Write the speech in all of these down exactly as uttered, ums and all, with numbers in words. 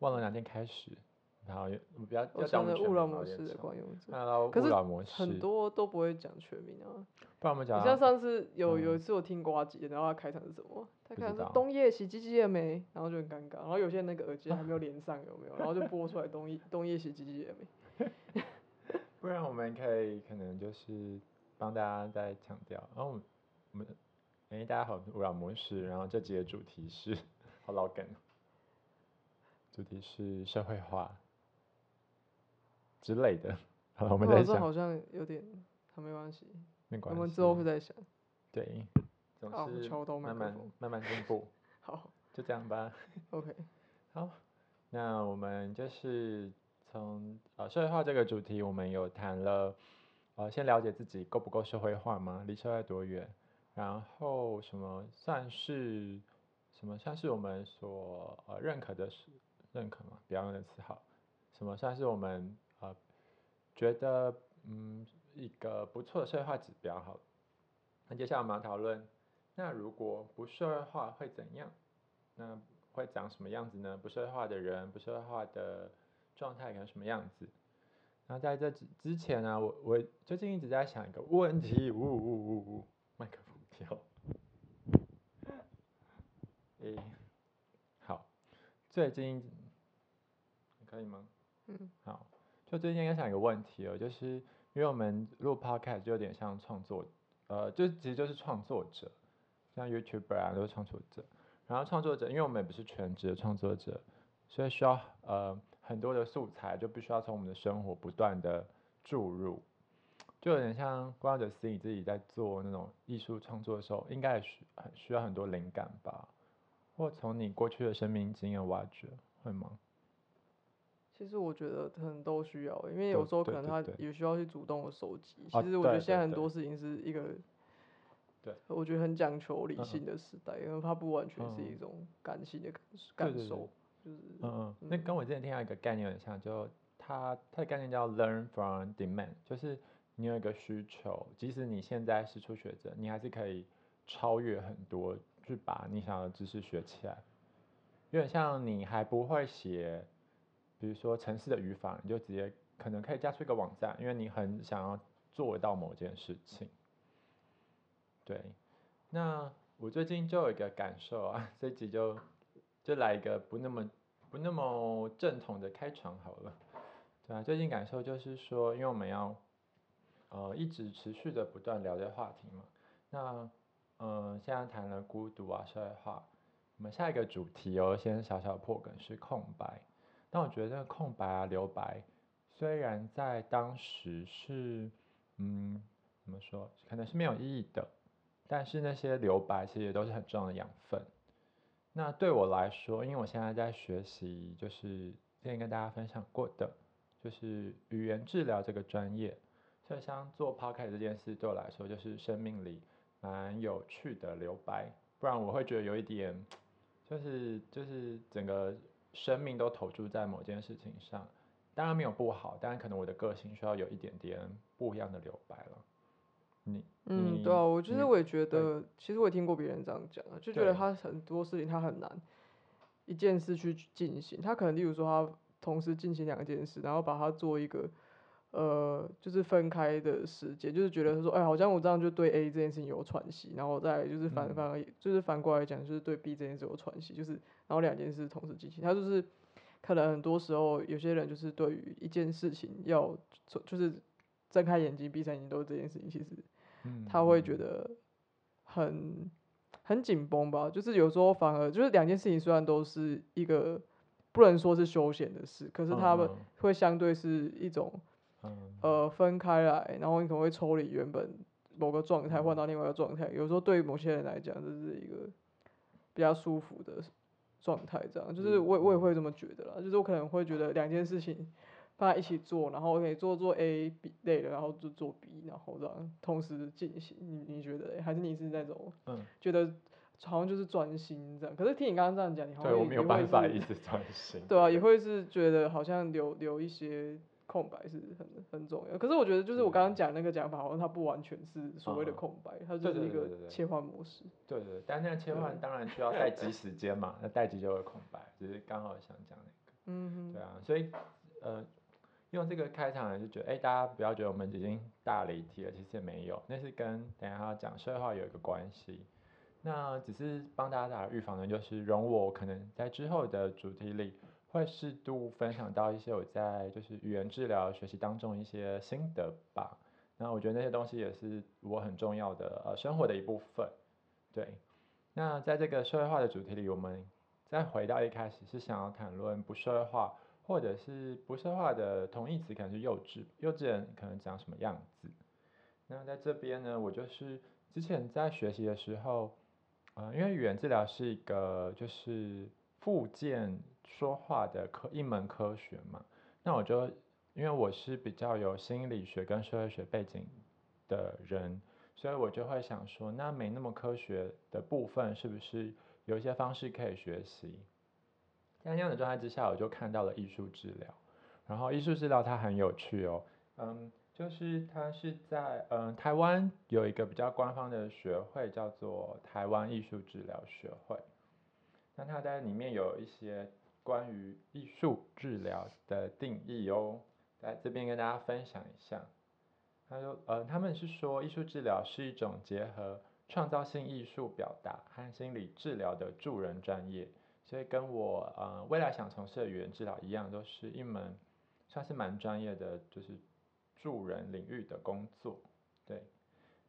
忘了哪天开始，然后不要要讲我们全名，好严重。可是很多都不会讲全名啊。不然我们讲。你像上次有、嗯、有一次我听呱吉，然后他开场是什么？他开场是冬夜洗鸡鸡了没？然后就很尴尬。然后有些那个耳机还没有连上，有没有？然后就播出来冬夜冬夜洗鸡鸡了没？不然我们可以可能就是帮大家再强调，然后我们哎、欸、大家好，勿扰模式，然后这集的主题是好老梗。主题是社会化之类的，好了，我们再想。好像有点，好没关系，没关系，我们之后会再想。对，总是慢慢、哦、慢慢进步。好，就这样吧。OK。好，那我们就是从呃社会化这个主题，我们有谈了呃先了解自己够不够社会化吗？离社会多远？然后什么算是什么算是我们所呃认可的事？认可嘛，不要用的词好。什么算是我们呃觉得嗯一个不错的社会化指标？好，那接下来我们要讨论，那如果不社会化会怎样？那会长什么样子呢？不社会化的人，不社会化的状态可能什么样子？然后在这之前呢、啊，我我最近一直在想一个问题，呜呜呜呜，麦克风掉。诶、欸，好，最近。可以吗？嗯，好，就最近在想一个问题哦，就是因为我们录 podcast 就有点像创作，呃，就其实就是创作者，像 YouTuber 啊都是创作者。然后创作者，因为我们也不是全职的创作者，所以需要呃很多的素材，就必须要从我们的生活不断的注入，就有点像光者思你自己在做那种艺术创作的时候，应该也需要很多灵感吧，或从你过去的生命经验挖掘，会吗？其实我觉得很都需要，因为有时候可能他也需要去主动的收集。其实我觉得现在很多事情是一个，对，我觉得很讲求理性的时代，因为它不完全是一种感性的感受。就是嗯嗯，那跟我之前听到一个概念很像，就它它的概念叫 learn from demand， 就是你有一个需求，即使你现在是初学者，你还是可以超越很多，去把你想要的知识学起来。有点像你还不会写。比如说程式的语法，你就直接可能可以加出一个网站，因为你很想要做到某件事情。对，那我最近就有一个感受啊，这集就就来一个不那么不那么正统的开场好了。对啊，最近感受就是说，因为我们要呃一直持续的不断聊这话题嘛，那呃现在谈了孤独啊、社会化，我们下一个主题哦，先小小破梗是空白。但我觉得空白啊、留白，虽然在当时是，嗯，怎么说，可能是没有意义的，但是那些留白其实也都是很重要的养分。那对我来说，因为我现在在学习，就是之前跟大家分享过的，就是语言治疗这个专业，所以像做 podcast 这件事对我来说，就是生命里蛮有趣的留白，不然我会觉得有一点，就是就是整个。生命都投注在某件事情上，当然没有不好，但可能我的个性需要有一点点不一样的留白了。你嗯，对啊，我就是我也觉得，其实我也听过别人这样讲，就觉得他很多事情他很难一件事去进行，他可能例如说他同时进行两件事，然后把它做一个呃就是分开的时间，就是觉得说，哎，好像我这样就对 A 这件事情有喘息，然后再就是反反、嗯、就是反过来讲，就是对 B 这件事有喘息，就是。然后两件事同时进行，他就是可能很多时候有些人就是对于一件事情要就是睁开眼睛闭上眼睛都是这件事情，其实他会觉得很很紧绷吧。就是有时候反而就是两件事情虽然都是一个不能说是休闲的事，可是他们会相对是一种呃分开来，然后你可能会抽离原本某个状态换到另外一个状态。有时候对于某些人来讲，这是一个比较舒服的。状态这样，就是我我也会这么觉得啦，就是我可能会觉得两件事情放在一起做，然后可以做做 A B 类的，然后就做 B， 然后这样同时进行。你你觉得、欸、还是你是那种觉得好像就是专心这样。可是听你刚刚这样讲，你好像对我没有办法一直专心。对啊，也会是觉得好像留留一些空白是很很重要。可是我觉得就是我刚刚讲那个讲法，好像它不完全是所谓的空白，它就是一个切换模式。对 对, 對, 對, 對, 對, 對，但那个切换当然需要待机时间嘛，那待机就会空白，只是刚好想讲那个。嗯。对啊，所以呃。用这个开场就觉得，哎、欸，大家不要觉得我们已经大离题了，其实也没有，那是跟等一下要讲社会化有一个关系。那只是帮大家打预防针，就是容我可能在之后的主题里会适度分享到一些我在就是语言治疗学习当中一些心得吧。那我觉得那些东西也是我很重要的呃生活的一部分。对，那在这个社会化的主题里，我们再回到一开始是想要谈论不社会化。或者是不社会化的同义词可能是幼稚，幼稚人可能长什么样子？那在这边呢，我就是之前在学习的时候，呃，因为语言治疗是一个就是复健说话的科一门科学嘛，那我就因为我是比较有心理学跟社会学背景的人，所以我就会想说，那没那么科学的部分是不是有一些方式可以学习？在那样的状态之下，我就看到了艺术治疗。然后艺术治疗它很有趣哦，嗯，就是它是在嗯台湾有一个比较官方的学会叫做台湾艺术治疗学会。那它在里面有一些关于艺术治疗的定义哦，在这边跟大家分享一下。他说，呃，他们是说艺术治疗是一种结合创造性艺术表达和心理治疗的助人专业。所以跟我呃未来想从事的语言治疗一样，都是一门算是蛮专业的，就是助人领域的工作。对，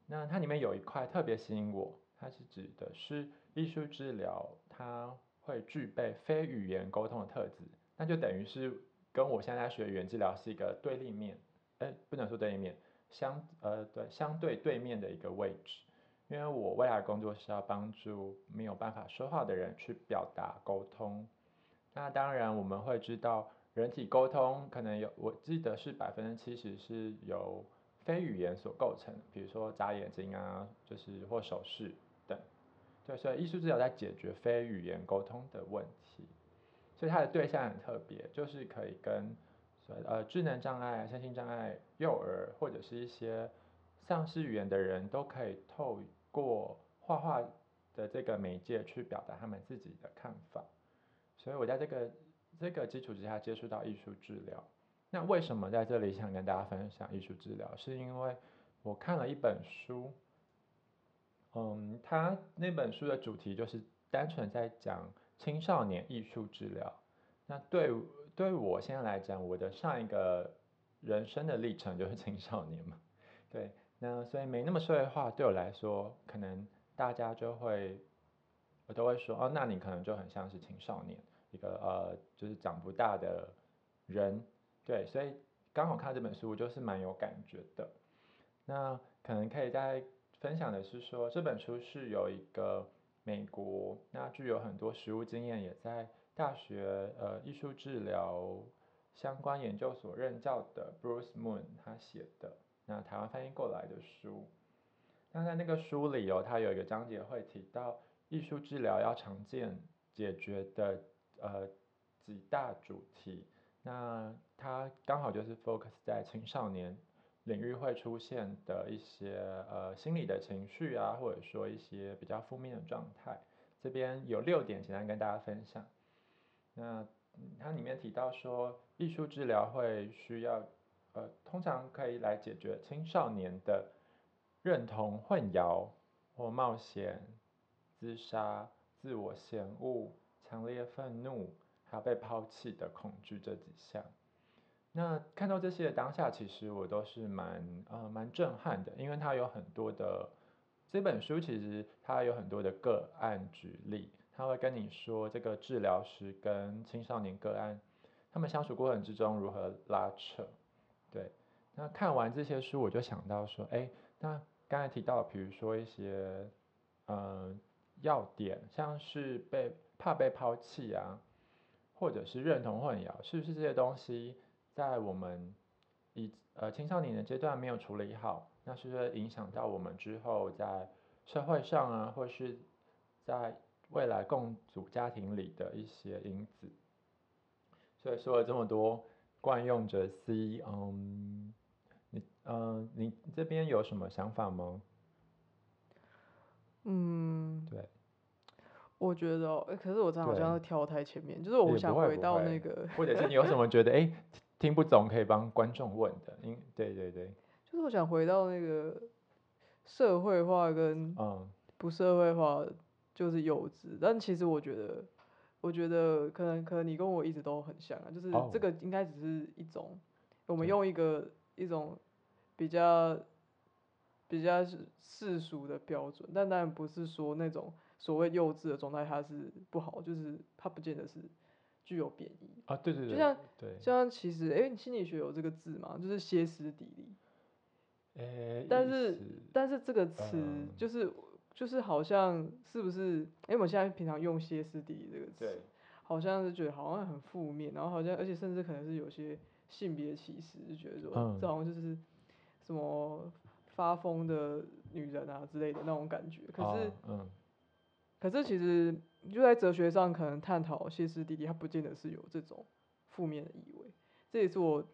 那它里面有一块特别吸引我，它是指的是艺术治疗，它会具备非语言沟通的特质，那就等于是跟我现在学语言治疗是一个对立面，哎，不能说对立面，相呃对相对对面的一个位置。因为我未来的工作是要帮助没有办法说话的人去表达沟通，那当然我们会知道人体沟通可能有，我记得是百分之七十是由非语言所构成，比如说眨眼睛啊，就是或手势等。对，所以艺术治疗在解决非语言沟通的问题，所以它的对象很特别，就是可以跟呃智能障碍、身心障碍、幼儿或者是一些丧失语言的人都可以透过画画的这个媒介去表达他们自己的看法，所以我在这个这个基础之下接触到艺术治疗。那为什么在这里想跟大家分享艺术治疗？是因为我看了一本书，嗯，它那本书的主题就是单纯在讲青少年艺术治疗。那对对我现在来讲，我的上一个人生的历程就是青少年嘛，对。那所以没那么社会化，对我来说，可能大家就会，我都会说哦，那你可能就很像是青少年，一个呃，就是长不大的人，对，所以刚好看到这本书，我就是蛮有感觉的。那可能可以再分享的是说，这本书是有一个美国，那具有很多实务经验，也在大学呃艺术治疗相关研究所任教的 Bruce Moon 他写的。那台湾翻译过来的书，那在那个书里哦，它有一个章节会提到艺术治疗要常见解决的呃几大主题，那它刚好就是 focus 在青少年领域会出现的一些呃心理的情绪啊，或者说一些比较负面的状态。这边有六点简单跟大家分享。那它里面提到说，艺术治疗会需要。呃，通常可以来解决青少年的认同混淆或冒险、自杀、自我嫌恶、强烈愤怒，还有被抛弃的恐惧这几项。那看到这些的当下，其实我都是蛮呃蛮震撼的，因为它有很多的这本书，其实它有很多的个案举例，它会跟你说这个治疗师跟青少年个案他们相处过程之中如何拉扯。对，那看完这些书，我就想到说，哎，那刚才提到，比如说一些，呃，要点，像是被怕被抛弃啊，或者是认同混淆，是不是这些东西在我们以呃青少年的阶段没有处理好，那是不是影响到我们之后在社会上啊，或是在未来共组家庭里的一些因子。所以说了这么多，惯用者 C， 嗯，你嗯，你这边有什么想法吗？嗯，对，我觉得、哦欸，可是我真的好像是跳太前面，就是我想回到那个，或者是你有什么觉得哎、欸、听不懂可以帮观众问的，因对对对，就是我想回到那个社会化跟不社会化就是幼稚，嗯、但其实我觉得，我觉得可能可能你跟我一直都很像啊，就是这个应该只是一种，哦、我们用一个一种比较。比较世俗的标准，但当然不是说那种所谓幼稚的状态它是不好，就是它不见得是具有贬义啊。对对对，就像对，就像其实哎、欸，心理学有这个字嘛，就是歇斯底里。欸、但是但是这个词就是、嗯、就是好像是不是？哎、欸，我们现在平常用歇斯底里这个词，好像是觉得好像很负面，然后好像而且甚至可能是有些性别歧视，就觉得说、嗯、这好像就是什么。发疯的女人啊之类的那种感觉，可是，哦嗯、可是其实就在哲学上，可能探讨歇斯底里，它不见得是有这种负面的意味。这也是我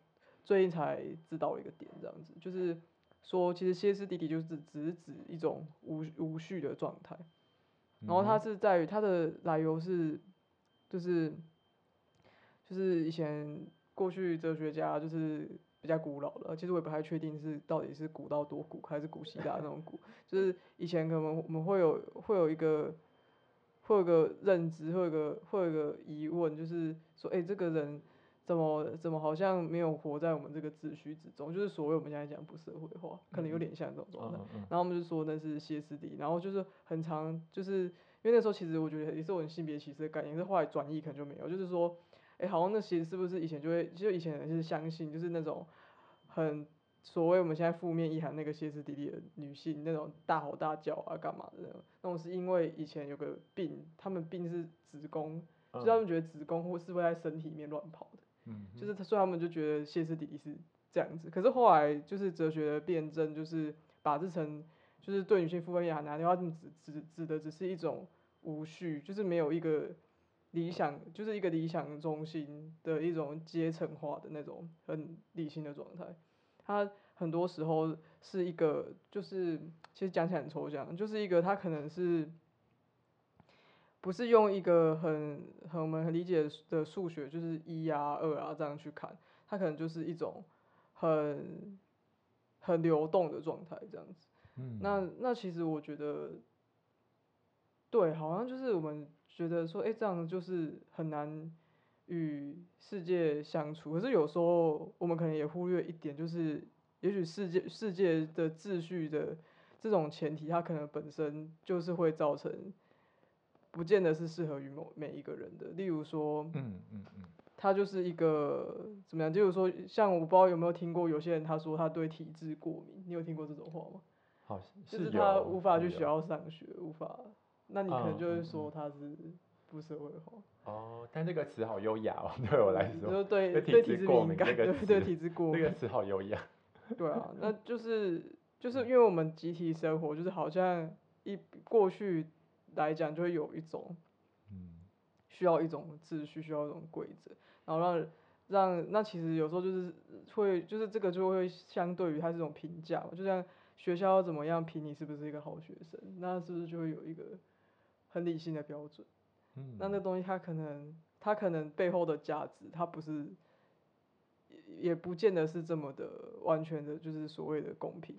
最近才知道的一个点，这样子就是说，其实歇斯底里就是只是指一种无无序的状态，然后它是在于它的来由是，就是就是以前过去哲学家就是。比较古老了，其实我也不太确定是到底是古到多古，还是古希腊那种古。就是以前可能我们会有会有一个会有一个认知，会有一个会有一个疑问，就是说，哎、欸，这个人怎么怎么好像没有活在我们这个秩序之中？就是所谓我们现在讲不社会化，可能有点像这种状态。嗯、然后我们就说那是歇斯底，然后就是很常，就是因为那时候其实我觉得也是我很性别歧视的概念，是后来转译可能就没有，就是说。哎、欸，好像那其实是不是以前就会，就以前人是相信，就是那种很所谓我们现在负面意涵那个歇斯底里的女性那种大吼大叫啊干嘛的那种，那种是因为以前有个病，他们病是子宫，嗯、就他们觉得子宫或是会在身体里面乱跑的，嗯、就是所以他们就觉得歇斯底里是这样子。可是后来就是哲学的辩证，就是把这层就是对女性负面意涵拿掉，他们指指指的只是一种无序，就是没有一个。理想就是一个理想中心的一种阶层化的那种很理性的状态，它很多时候是一个，就是其实讲起来很抽象，就是一个它可能是不是用一个很很我们很理解的数学，就是一啊二啊这样去看，它可能就是一种很很流动的状态这样子。嗯，那那其实我觉得，对，好像就是我们。觉得说，哎、欸，这样就是很难与世界相处。可是有时候我们可能也忽略一点，就是也许世界世界的秩序的这种前提，它可能本身就是会造成，不见得是适合于某每一个人的。例如说，嗯嗯嗯，它就是一个怎么样？例如说，像我不知道有没有听过，有些人他说他对体制过敏，你有听过这种话吗？好，是有，就是他无法去学校上学，无法。那你可能就会说他是不社会化、嗯嗯、哦，但这个词好优雅哦，对我来说，对对体质过敏，对对体质过敏，这个词好优雅。对啊，那就是就是因为我们集体生活，就是好像一过去来讲，就会有一种，需要一种秩序，需要一种规则，然后让让那其实有时候就是会就是这个就会相对于它是一种评价嘛，就像学校要怎么样评你是不是一个好学生，那是不是就会有一个。很理性的标准，嗯、那那东西它可能，它可能背后的价值，它不是，也不见得是这么的完全的，就是所谓的公平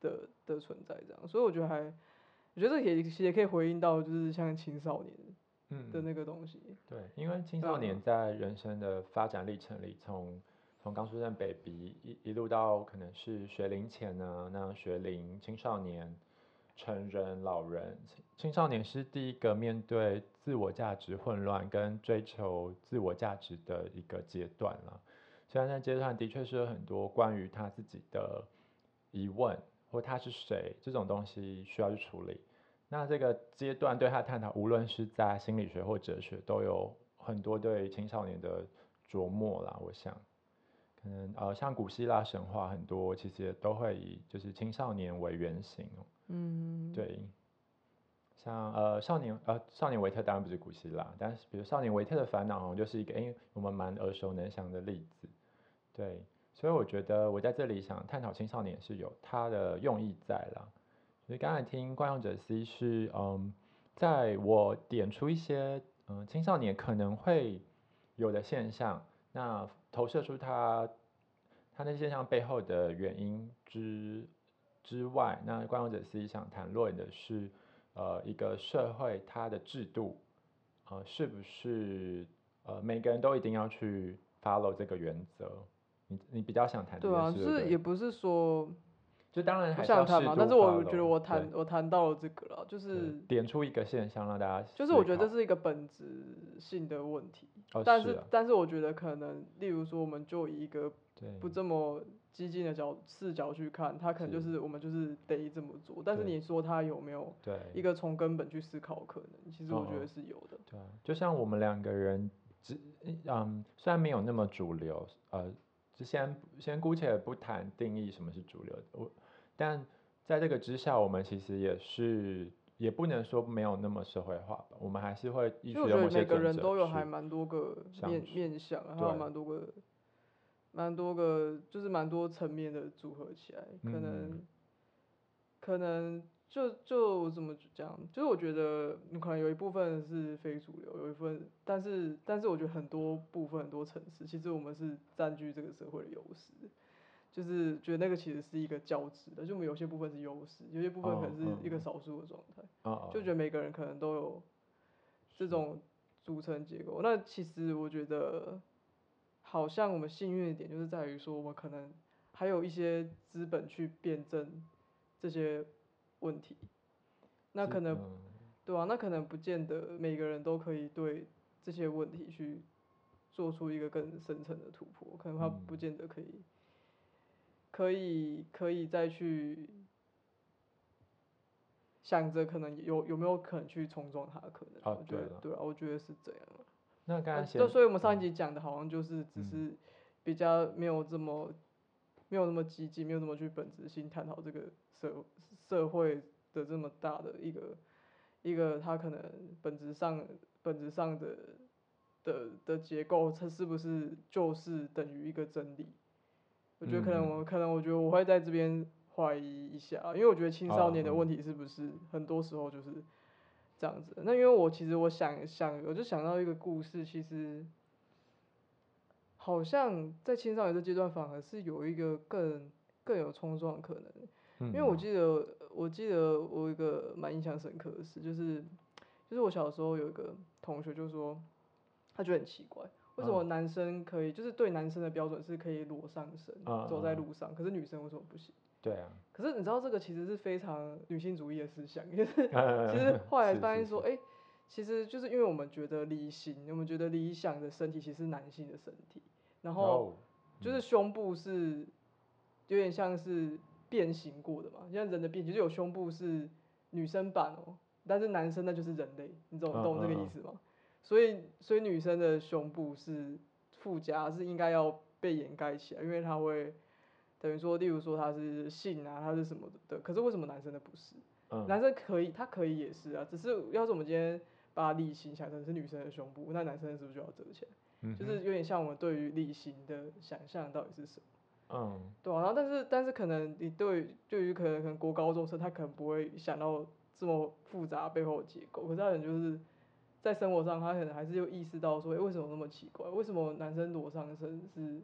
的的存在这样，所以我觉得还，我觉得这也也可以回应到就是像青少年的那个东西。嗯、对，因为青少年在人生的发展历程里，从从刚出生 baby 一一路到可能是学龄前啊，那学龄青少年。成人、老人、青少年是第一个面对自我价值混乱跟追求自我价值的一个阶段了。虽然在阶段的确是有很多关于他自己的疑问或他是谁这种东西需要去处理。那这个阶段对他探讨，无论是在心理学或哲学，都有很多对青少年的琢磨啦。我想，可能呃，像古希腊神话很多其实也都会以就是青少年为原型哦。嗯，对，像呃少年呃少年维特当然不是古希腊，但是比如少年维特的烦恼好像就是一个哎我们蛮耳熟能详的例子，对，所以我觉得我在这里想探讨青少年是有它的用意在啦。所以刚才听惯用者 C 是嗯，在我点出一些嗯青少年可能会有的现象，那投射出他他那些现象背后的原因之之外，那惯用者 C 想谈论的是。呃，一个社会它的制度，呃，是不是呃每个人都一定要去 follow 这个原则？你你比较想谈这件事？对啊，就是也不是说，就当然还是要适度 follow， 但是我觉得我谈我谈到了这个了，就是点出一个现象让大家，就是我觉得这是一个本质性的问题，哦、但是、啊、但是我觉得可能，例如说，我们就以一个不这么激进的角视角去看，他可能就是我们就是得这么做，但是你说他有没有一个从根本去思考可能？其实我觉得是有的。哦、对，就像我们两个人，嗯，虽然没有那么主流，呃，就先先姑且不谈定义什么是主流，我但在这个之下，我们其实也是也不能说没有那么社会化吧，我们还是会依循某些准则。我觉得每个人都有还蛮多个面面向，还有蛮多个。蛮多个，就是蛮多层面的组合起来，可能，嗯、可能就就怎么讲，就是我觉得可能有一部分是非主流，有一部分，但是但是我觉得很多部分很多层次，其实我们是占据这个社会的优势，就是觉得那个其实是一个交织的，就我们有些部分是优势，有些部分可能是一个少数的状态，哦哦、就觉得每个人可能都有这种组成结构。那其实我觉得。好像我们幸运的点就是在于说，我们可能还有一些资本去辩证这些问题，那可能，对啊，那可能不见得每个人都可以对这些问题去做出一个更深层的突破，可能他不见得可以，可以可以再去想着可能有有没有可能去冲撞他的可能，我觉得对啊，我觉得是这样。那刚才就所以我们上一集讲的好像就是只是比较没有这么、嗯、没有那么激进，没有那么去本质性探讨这个社社会的这么大的一个一个它可能本质上本质上的的的结构，它是不是就是等于一个真理？我觉得可能我、嗯、可能我觉得我会在这边怀疑一下，因为我觉得青少年的问题是不是很多时候就是。这样子，那因为我其实我想想，我就想到一个故事，其实好像在青少年这阶段反而是有一个更更有冲撞可能，嗯、因为我记得我记得我有一个蛮印象深刻的事，就是就是我小时候有一个同学就说，他觉得很奇怪，为什么男生可以、啊、就是对男生的标准是可以裸上身、啊、走在路上，可是女生为什么不行？对啊，可是你知道这个其实是非常女性主义的思想，就是其实后来发现说，哎、欸，其实就是因为我们觉得理性，我们觉得理想的身体其实是男性的身体，然后就是胸部是有点像是变形过的嘛，像人的变形，就是有胸部是女生版哦、喔，但是男生那就是人类，你懂懂这个意思吗？所以所以女生的胸部是附加，是应该要被掩盖起来，因为它会。等于说，例如说他是性啊，他是什么的，可是为什么男生的不是？嗯、男生可以，他可以也是啊，只是要是我们今天把理型想成是女生的胸部，那男生是不是就要遮起来？嗯、就是有点像我们对于理型的想象到底是什么？嗯，对啊。然后但是但是可能你对对于可能可能国高中生，他可能不会想到这么复杂背后的结构，可是他可能就是在生活上，他可能还是又意识到说，哎、欸，为什么那么奇怪？为什么男生裸上身是？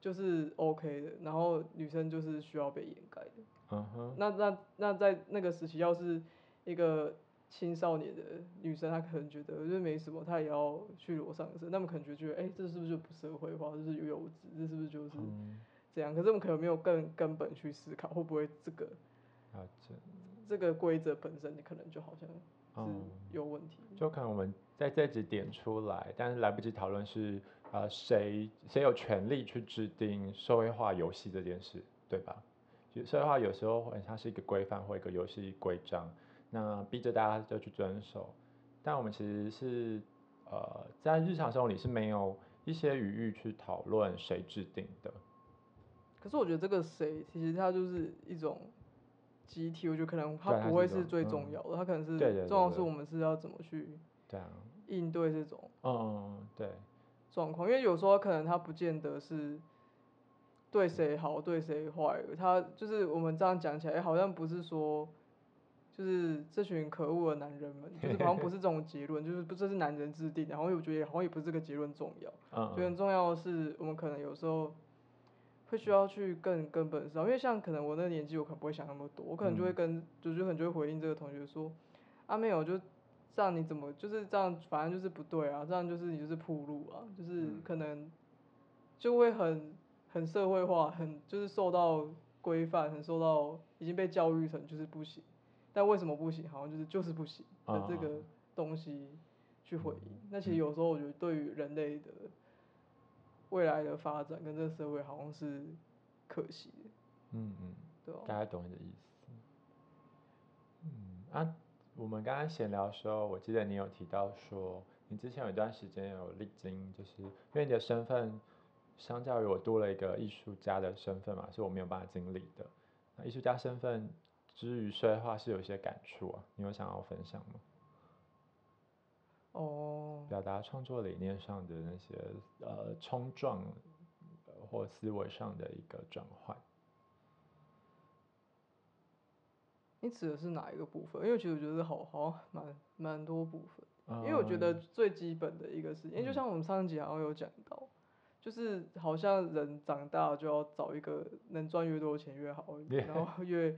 就是 OK 的，然后女生就是需要被掩盖的。Uh huh. 那那那在那个时期，要是一个青少年的女生，她可能觉得就是没什么，她也要去裸上身，那么可能就觉得，哎、欸，这是不是就不社会化，这是幼稚，这是不是就是这样？嗯、可是我们可能没有更根本去思考，会不会这个、啊、这, 这个规则本身，你可能就好像是有问题。嗯、就可能我们在这集点出来，但是来不及讨论是。呃，谁谁有权利去制定社会化游戏这件事，对吧？就社会化有时候它是一个规范或一个游戏规章，那逼着大家就去遵守。但我们其实是呃，在日常生活里是没有一些余裕去讨论谁制定的。可是我觉得这个谁，其实它就是一种集体，我觉得可能它不会是最重要的，它可能是重要是我们是要怎么去应对这种嗯对状况，因为有时候可能它不见得是对谁好对谁坏，它就是我们这样讲起来好像不是说。就是这群可恶的男人们，就是好像不是这种结论，就是不这是男人制定的，然后我觉得好像也不是这个结论重要，嗯嗯觉得重要的是我们可能有时候会需要去更根本上，因为像可能我那个年纪，我可能不会想那么多，我可能就会跟、嗯、就是可能就会回应这个同学说，啊没有就这样你怎么就是这样，反正就是不对啊，这样就是你就是铺路啊，就是可能就会很很社会化，很就是受到规范，很受到已经被教育成就是不行。但为什么不行？好像就是就是不行的这个东西去回应。嗯、那其实有时候我觉得，对于人类的未来的发展跟这个社会，好像是可惜的。嗯嗯，对吧？大概懂你的意思。嗯啊，我们刚刚闲聊的时候，我记得你有提到说，你之前有一段时间有历经，就是因为你的身份相较于我多了一个艺术家的身份嘛，是我没有办法经历的。那艺术家身份。至于社会化是有一些感触啊，你有想要分享吗？哦、oh ，表达创作理念上的那些呃冲撞，或思维上的一个转换。你指的是哪一个部分？因为其实我觉得好好蛮蛮多部分， oh, 因为我觉得最基本的一个事情，因为就像我们上一集好像有讲到。嗯就是好像人长大就要找一个能赚越多钱越好， yeah. 然后越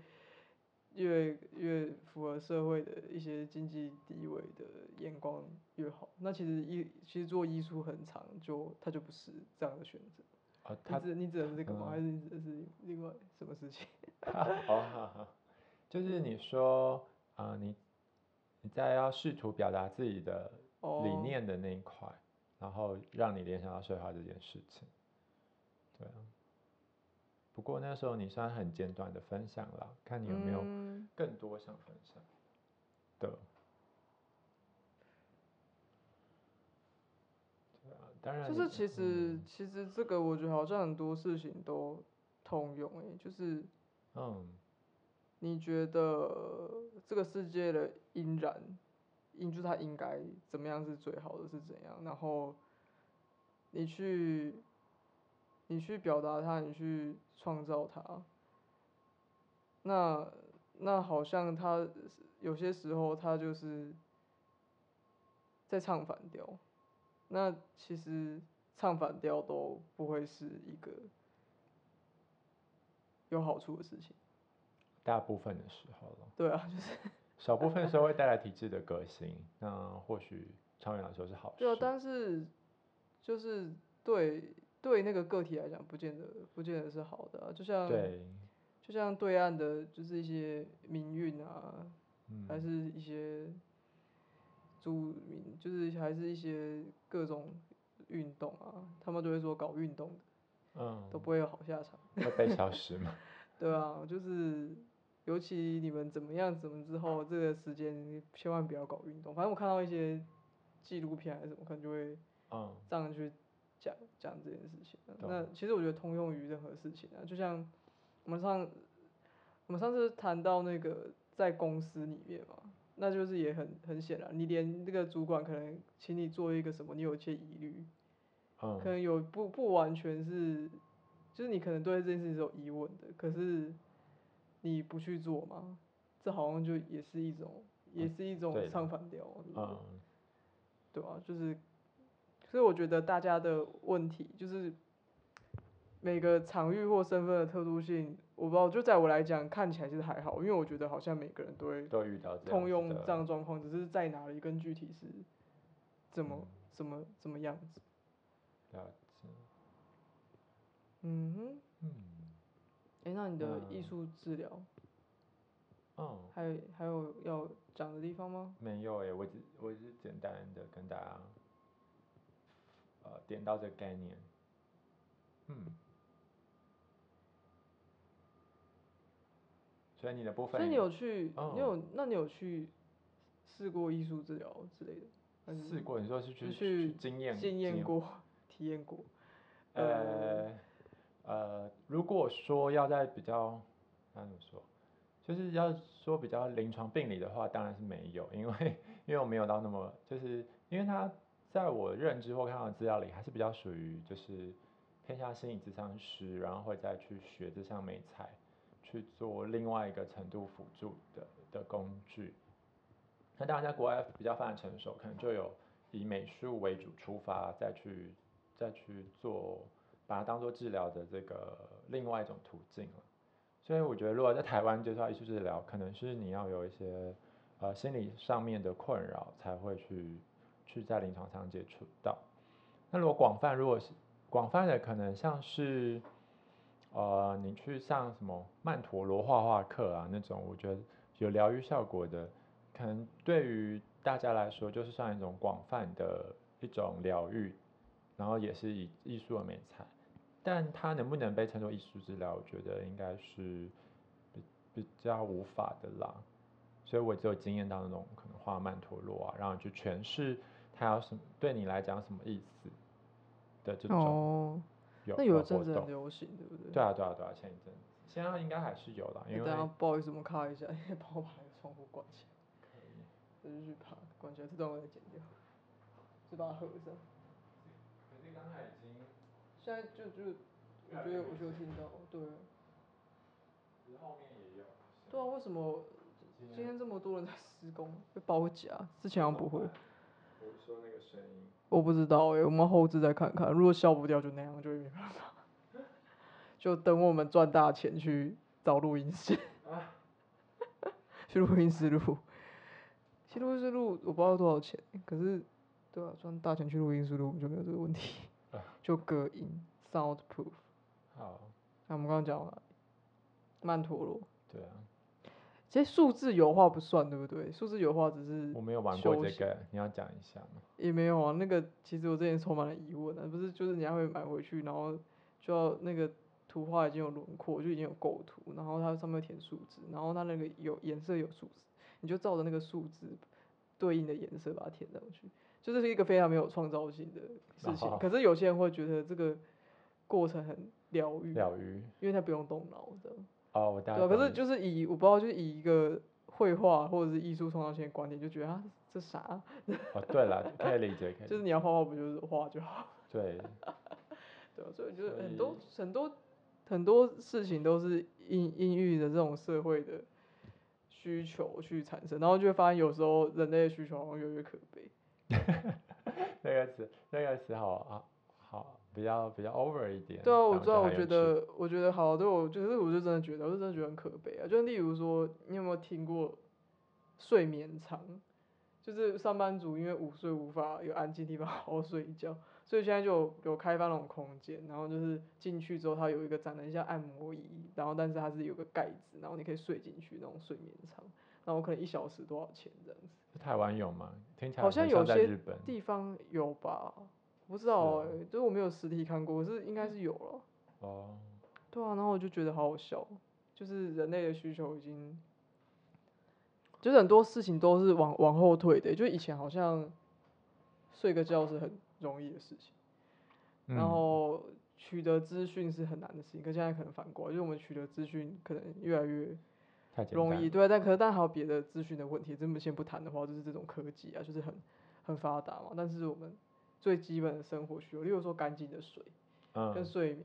越越符合社会的一些经济地位的眼光越好。那其实艺其实做艺术很长，就它就不是这样的选择。啊、你指你指的是这个吗？嗯、还是你指的是另外什么事情？好好好，就是你说啊、呃，你你在要试图表达自己的理念的那一块。Oh.然后让你联想到社会化这件事情，对啊。不过那时候你算很简短的分享了，看你有没有更多想分享的。嗯、对啊，当然。就是其实、嗯、其实这个我觉得好像很多事情都通用诶、欸，就是嗯，你觉得这个世界的因然。就是他应该怎么样是最好的是怎样，然后你去你去表达它，你去创造它，那那好像他有些时候他就是在唱反调，那其实唱反调都不会是一个有好处的事情，大部分的时候了。对啊，就是。少部分时候会带来体制的革新，那或许长远来说是好事。对啊，但是就是对对那个个体来讲，不见得不见得是好的、啊。就像对，就像对岸的，就是一些民运啊、嗯，还是一些族民，就是还是一些各种运动啊，他们都会说搞运动的，嗯，都不会有好下场，会被消失吗？对啊，就是。尤其你们怎么样怎么之后，这个时间千万不要搞运动。反正我看到一些纪录片还是什么，可能就会这样去讲讲这件事情、啊。那其实我觉得通用于任何事情啊，就像我们上我们上次谈到那个在公司里面嘛，那就是也很很显然，你连那个主管可能请你做一个什么，你有一些疑虑，可能有不不完全是，就是你可能对这件事情是有疑问的，可是。你不去做吗？这好像就也是一种，也是一种唱反调、嗯，对吧、啊？就是，所以我觉得大家的问题就是每个场域或身份的特殊性，我不知道。就在我来讲，看起来其实还好，因为我觉得好像每个人都会都遇到通用这样的状况，只是在哪里跟具体是怎么、嗯、怎么怎么样子。了解。嗯哼。嗯。哎、欸，那你的艺术治疗，嗯，还有还有要讲的地方吗？没有哎、欸，我只我只简单的跟大家，呃，点到这个概念，嗯，所以你的部分，所以你有去，嗯、你有那你有去试过艺术治疗之类的？试过，你说是去去经验经验过，体验过，呃。呃呃，如果说要在比较，那怎么说？就是要说比较临床病理的话，当然是没有，因为因为我没有到那么，就是因为他在我认知或看到的资料里，还是比较属于就是偏向心理咨商师，然后会再去学这项美材，去做另外一个程度辅助的的工具。那当然在国外比较发展成熟，可能就有以美术为主出发，再去再去做把它当做治疗的这个另外一种途径了。所以我觉得，如果在台湾接受艺术治疗，可能是你要有一些呃心理上面的困扰，才会去去在临床上接触到。那如果广泛，如果是广泛的，可能像是呃你去上什么曼陀罗画画课啊那种，我觉得有疗愈效果的，可能对于大家来说就是算一种广泛的一种疗愈，然后也是以艺术的美材。但它能不能被称作艺术治疗，我觉得应该是 比, 比较无法的啦。所以我只有经验到那种可能画曼陀罗啊，然后去诠释它有什么对你来讲什么意思的这种有、哦。那有一阵子很流行，对不对？对啊，对啊，对啊，前一阵子，现在应该还是有啦。因为、欸、等一下不好意思，我们卡一下，因为帮我把那个窗户关起来。可以。我就去爬，关起来，这段我再剪掉，就把它合上。可是刚才已经。现在就就，我觉得我就听到，对。其实后面也有。对啊，为什么今天这么多人在施工？被包夹？之前好像不会。我说那个声音。我不知道哎、欸，我们后置再看看。如果消不掉，就那样，就没办法。就等我们赚大钱去找录音室。啊、去录音室录。去录音室录，我不知道多少钱，可是，对啊，赚大钱去录音室录就没有这个问题。就隔音 ，soundproof。好。那、啊、我们刚刚讲到哪里？曼陀罗。对啊。其实数字油画不算，对不对？数字油画只是。我没有玩过这个，你要讲一下吗？也没有啊，那个其实我之前充满了疑问啊，不是就是人家会买回去，然后就要那个图画已经有轮廓，就已经有构图，然后它上面填数字，然后它那个有颜色有数字，你就照着那个数字对应的颜色把它填上去。就是一个非常没有创造性的事情，可是有些人会觉得这个过程很疗愈，疗愈，因为他不用动脑的。哦，我大概。对，可是就是以我不知道，就是以一个绘画或者是艺术创造性的观点，就觉得啊，这啥？哦，对了，可以理解，可以。就是你要画画，不就是画就好？对。对，所以就是很多很多很多事情都是因因应的这种社会的需求去产生，然后就会发现有时候人类的需求好像越来越可悲。那个词，那个词好啊，好，比较比较 over 一点。对啊，我知道，我觉得，我觉得好，对我就是，我就真的觉得，我就真的觉得很可悲啊。就例如说，你有没有听过睡眠长？就是上班族因为午睡无法有安静地方好好睡一觉，所以现在就有有开发那种空间，然后就是进去之后，它有一个长得像按摩椅，然后但是它是有个盖子，然后你可以睡进去那种睡眠长。然后可能一小时多少钱这样子？台湾有吗？听起来好像有些地方有吧，我不知道哎、欸，是啊、就是我没有实体看过，可是应该是有了。哦。对啊，然后我就觉得好好笑，就是人类的需求已经，就是很多事情都是往往后退的、欸，就以前好像睡个觉是很容易的事情，嗯、然后取得资讯是很难的事情，可现在可能反过来，就是我们取得资讯可能越来越。容易对，但可是但还有别的资讯的问题，这么先不谈的话，就是这种科技啊，就是很很发达嘛。但是我们最基本的生活需求，例如说干净的水、嗯、跟睡眠，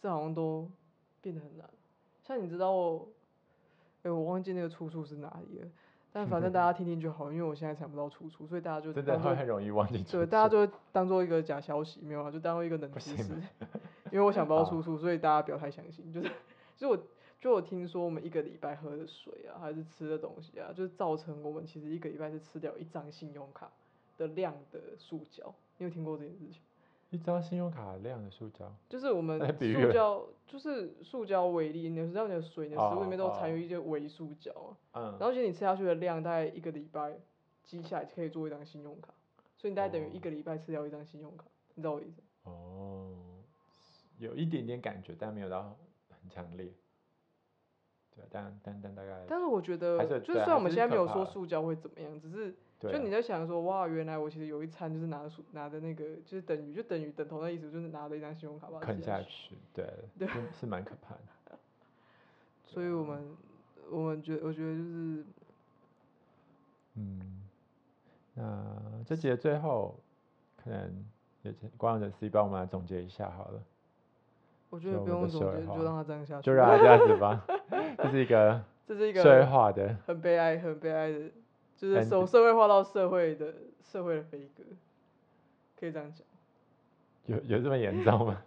这好像都变得很难。像你知道，哎、欸，我忘记那个出处是哪里了，但反正大家听听就好，因为我现在查不到出处，所以大家就真的会很容易忘记出处。对，大家就会当做一个假消息，没有啊，就当做一个冷知识。因为我想不到出处，所以大家不要太相信。就是，就是我。就我听说，我们一个礼拜喝的水啊，还是吃的东西啊，就是造成我们其实一个礼拜是吃掉一张信用卡的量的塑胶。你有听过这件事情？一张信用卡量的塑胶？就是我们塑胶，就是塑胶微粒，你知道你的水、你的食物里面都含有一些微塑胶啊。嗯。然后其实你吃下去的量，大概一个礼拜积下来可以做一张信用卡，所以你大概等于一个礼拜吃掉一张信用卡，你知道我的意思？哦，有一点点感觉，但没有到很强烈。但但但大概，但是我觉得，就虽然我们现在没有说塑胶会怎么样，只是就你在想说，哇，原来我其实有一餐就是拿塑拿的那个，就是等于就等于等同的意思，就是拿了一张信用卡吧，啃下去，对，是是蛮可怕的。所以我们我们觉得我觉得就是，嗯，那这集的最后，可能也观众的 C 帮我们来总结一下好了。我觉得不用总结，就让他这样下去，就让他这样子吧。这是一个，这是一个社会化的，很悲哀，很悲哀的，就是从社会化到社会的社会的悲歌，可以这样讲。有有这么严重吗？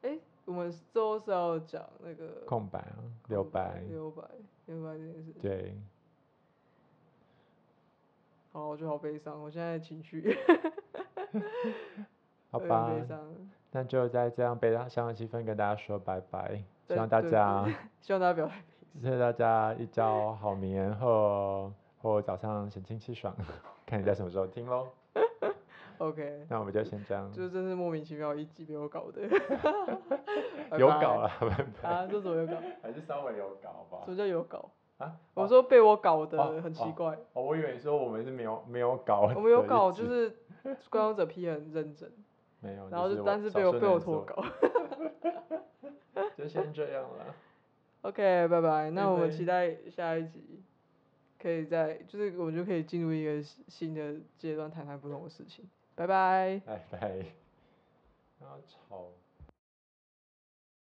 哎、欸，我们最后是要讲那个空白啊，留白，留白，留白这件事。对。好，我觉得好悲伤，我现在情绪。好吧，那就在这样悲伤的气氛跟大家说拜拜，希望大家，希望大家不要，谢谢大家一觉好眠后或早上神清气爽，看你在什么时候听喽。OK， 那我们就先这样。就真是莫名其妙一集被我搞的。有搞啦，拜拜。啊，这怎么有搞？还是稍微有搞吧。什么叫有搞？啊，我说被我搞的、啊、很奇怪。哦、啊啊啊，我以为你说我们是没有没有搞。我们有搞，就是观众者批很认真。没有。然后就、就是、但是被我被我拖稿。就先这样了。OK， 拜拜。那我们期待下一集。可以在，就是我们就可以进入一个新的阶段，谈谈不同的事情。拜拜。拜拜。好吵。